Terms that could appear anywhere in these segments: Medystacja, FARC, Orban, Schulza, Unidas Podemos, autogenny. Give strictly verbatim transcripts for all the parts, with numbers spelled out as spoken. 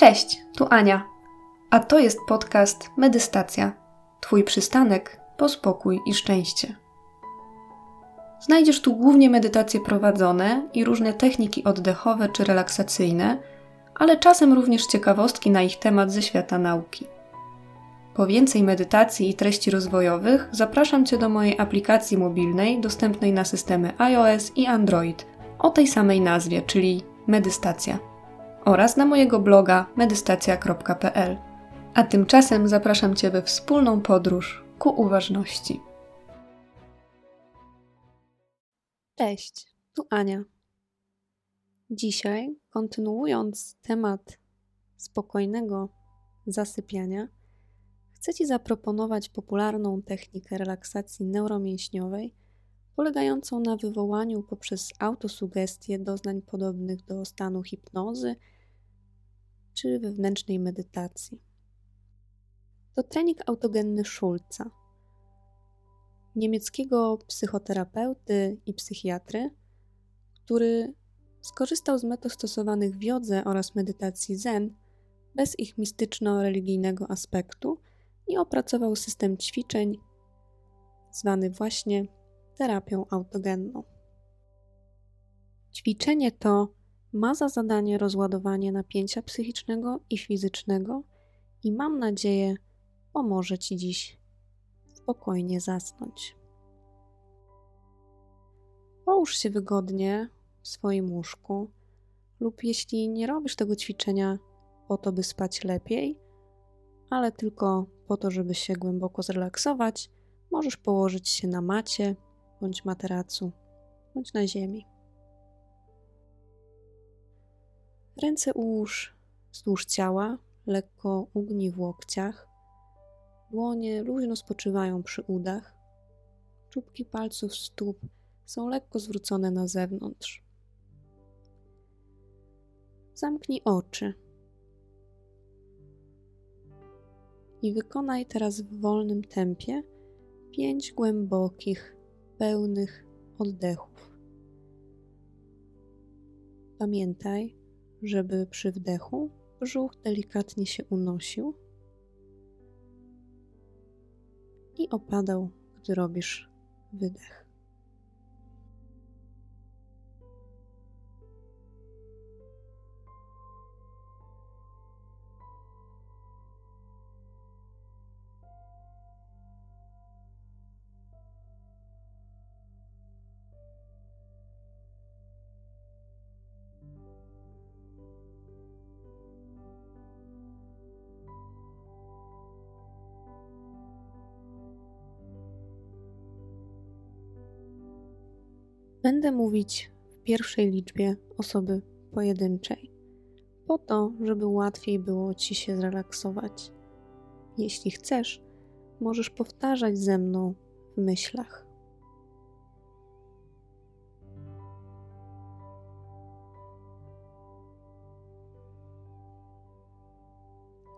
Cześć, tu Ania, a to jest podcast Medystacja, Twój przystanek po spokój i szczęście. Znajdziesz tu głównie medytacje prowadzone i różne techniki oddechowe czy relaksacyjne, ale czasem również ciekawostki na ich temat ze świata nauki. Po więcej medytacji i treści rozwojowych zapraszam Cię do mojej aplikacji mobilnej dostępnej na systemy iOS i Android o tej samej nazwie, czyli Medystacja, oraz na mojego bloga medystacja kropka p l. A tymczasem zapraszam Cię we wspólną podróż ku uważności. Cześć, tu Ania. Dzisiaj, kontynuując temat spokojnego zasypiania, chcę Ci zaproponować popularną technikę relaksacji neuromięśniowej, polegającą na wywołaniu poprzez autosugestie doznań podobnych do stanu hipnozy czy wewnętrznej medytacji. To trening autogenny Schulza, niemieckiego psychoterapeuty i psychiatry, który skorzystał z metod stosowanych w jodze oraz medytacji zen bez ich mistyczno-religijnego aspektu i opracował system ćwiczeń zwany właśnie terapią autogenną. Ćwiczenie to ma za zadanie rozładowanie napięcia psychicznego i fizycznego i mam nadzieję pomoże Ci dziś spokojnie zasnąć. Połóż się wygodnie w swoim łóżku lub jeśli nie robisz tego ćwiczenia po to, by spać lepiej, ale tylko po to, żeby się głęboko zrelaksować, możesz położyć się na macie bądź materacu, bądź na ziemi. Ręce ułóż wzdłuż ciała, lekko ugnij w łokciach, dłonie luźno spoczywają przy udach, czubki palców stóp są lekko zwrócone na zewnątrz. Zamknij oczy i wykonaj teraz w wolnym tempie pięć głębokich, pełnych oddechów. Pamiętaj, żeby przy wdechu brzuch delikatnie się unosił i opadał, gdy robisz wydech. Będę mówić w pierwszej liczbie osoby pojedynczej, po to, żeby łatwiej było Ci się zrelaksować. Jeśli chcesz, możesz powtarzać ze mną w myślach.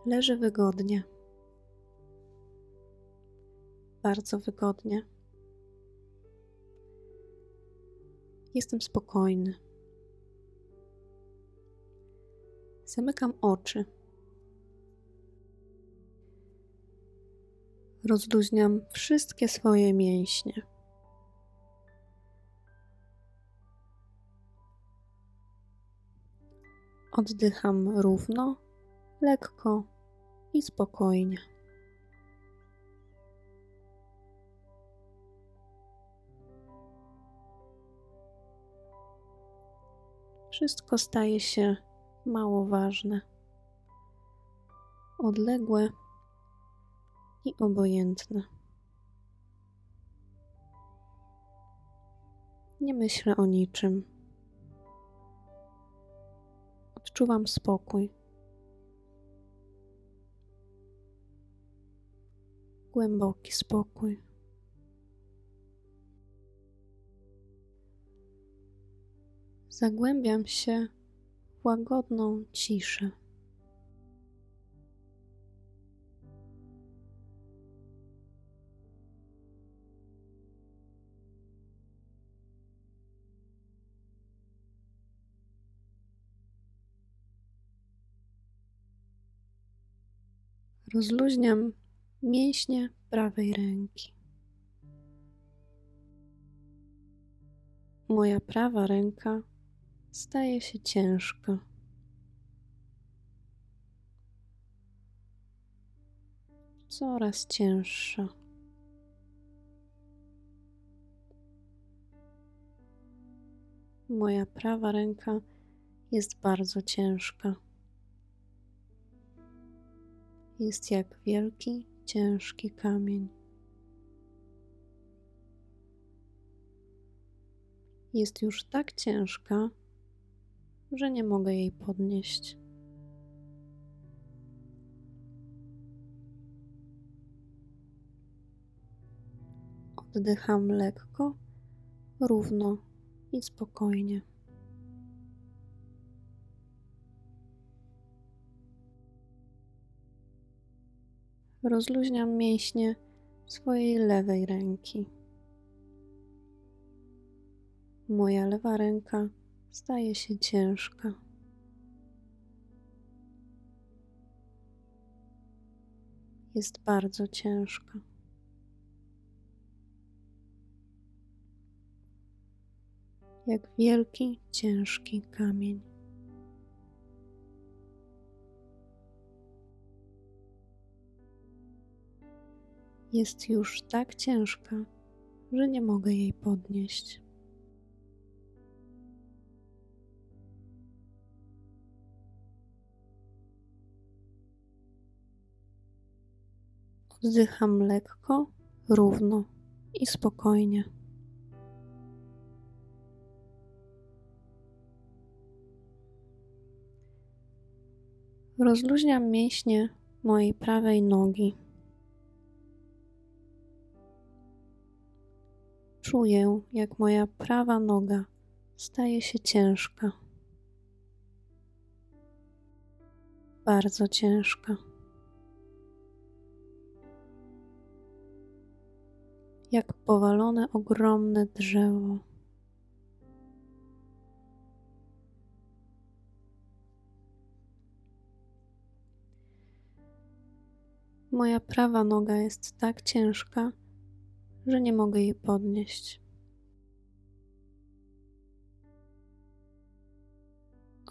Leżę wygodnie. Bardzo wygodnie. Jestem spokojny. Zamykam oczy. Rozluźniam wszystkie swoje mięśnie. Oddycham równo, lekko i spokojnie. Wszystko staje się mało ważne, odległe i obojętne. Nie myślę o niczym. Odczuwam spokój. Głęboki spokój. Zagłębiam się w łagodną ciszę. Rozluźniam mięśnie prawej ręki. Moja prawa ręka staje się ciężka. Coraz cięższa. Moja prawa ręka jest bardzo ciężka. Jest jak wielki, ciężki kamień. Jest już tak ciężka, że nie mogę jej podnieść. Oddycham lekko, równo i spokojnie. Rozluźniam mięśnie swojej lewej ręki. Moja lewa ręka staje się ciężka. Jest bardzo ciężka. Jak wielki, ciężki kamień. Jest już tak ciężka, że nie mogę jej podnieść. Oddycham lekko, równo i spokojnie. Rozluźniam mięśnie mojej prawej nogi. Czuję, jak moja prawa noga staje się ciężka. Bardzo ciężka. Jak powalone ogromne drzewo. Moja prawa noga jest tak ciężka, że nie mogę jej podnieść.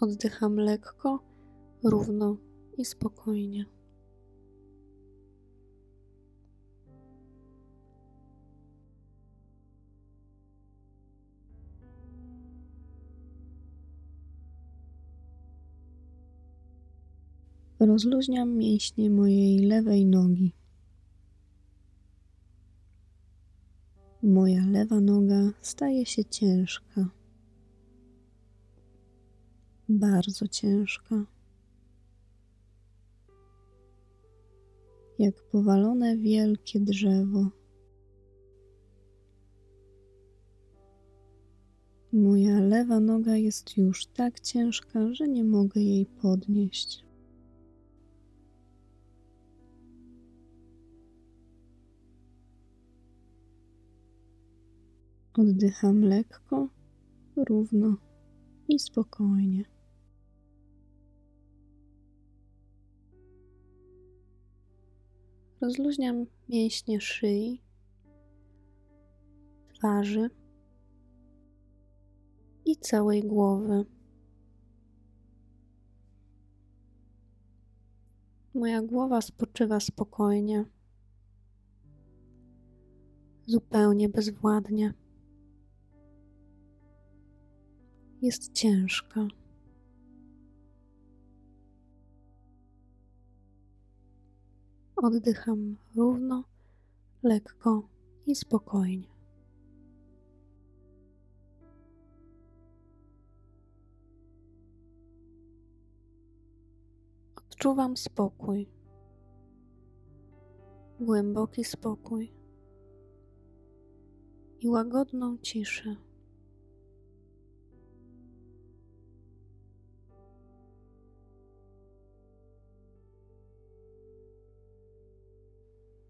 Oddycham lekko, równo i spokojnie. Rozluźniam mięśnie mojej lewej nogi. Moja lewa noga staje się ciężka. Bardzo ciężka. Jak powalone wielkie drzewo. Moja lewa noga jest już tak ciężka, że nie mogę jej podnieść. Oddycham lekko, równo i spokojnie. Rozluźniam mięśnie szyi, twarzy i całej głowy. Moja głowa spoczywa spokojnie, zupełnie bezwładnie. Jest ciężka. Oddycham równo, lekko i spokojnie. Odczuwam spokój. Głęboki spokój i łagodną ciszę.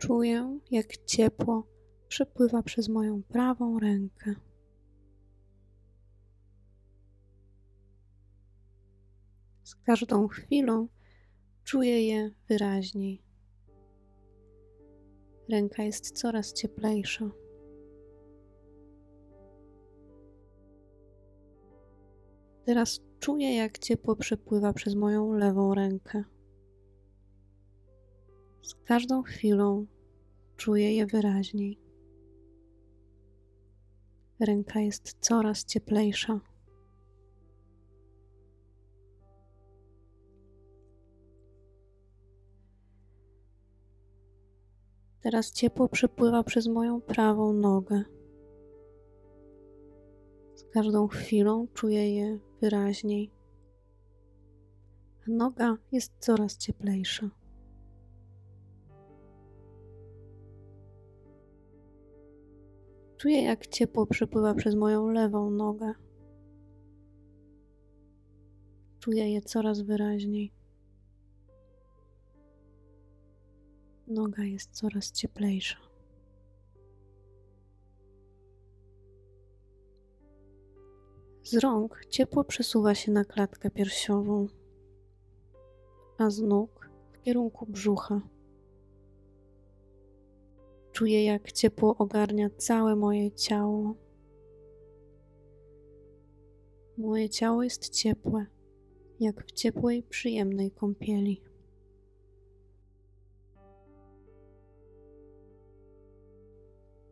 Czuję, jak ciepło przepływa przez moją prawą rękę. Z każdą chwilą czuję je wyraźniej. Ręka jest coraz cieplejsza. Teraz czuję, jak ciepło przepływa przez moją lewą rękę. Z każdą chwilą czuję je wyraźniej. Ręka jest coraz cieplejsza. Teraz ciepło przepływa przez moją prawą nogę. Z każdą chwilą czuję je wyraźniej. A noga jest coraz cieplejsza. Czuję, jak ciepło przepływa przez moją lewą nogę. Czuję je coraz wyraźniej. Noga jest coraz cieplejsza. Z rąk ciepło przesuwa się na klatkę piersiową, a z nóg w kierunku brzucha. Czuję, jak ciepło ogarnia całe moje ciało. Moje ciało jest ciepłe, jak w ciepłej, przyjemnej kąpieli.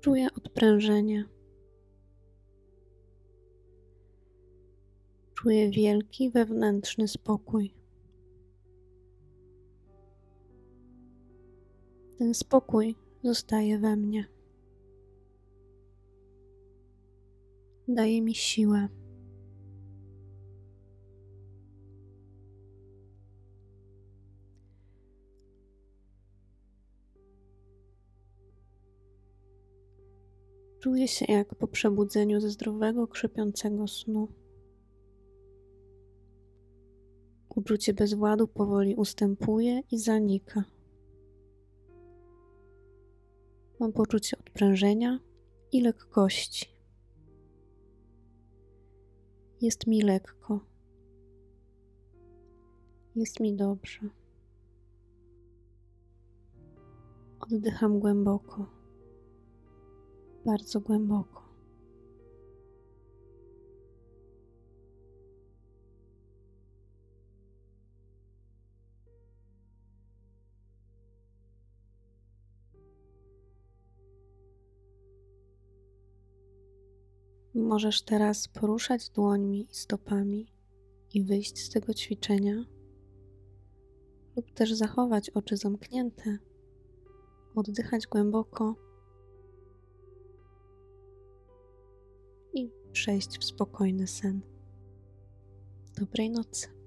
Czuję odprężenie. Czuję wielki wewnętrzny spokój. Ten spokój zostaje we mnie. Daje mi siłę. Czuję się jak po przebudzeniu ze zdrowego, krzepiącego snu. Uczucie bezwładu powoli ustępuje i zanika. Mam poczucie odprężenia i lekkości. Jest mi lekko. Jest mi dobrze. Oddycham głęboko. Bardzo głęboko. Możesz teraz poruszać dłońmi i stopami i wyjść z tego ćwiczenia, lub też zachować oczy zamknięte, oddychać głęboko i przejść w spokojny sen. Dobrej nocy.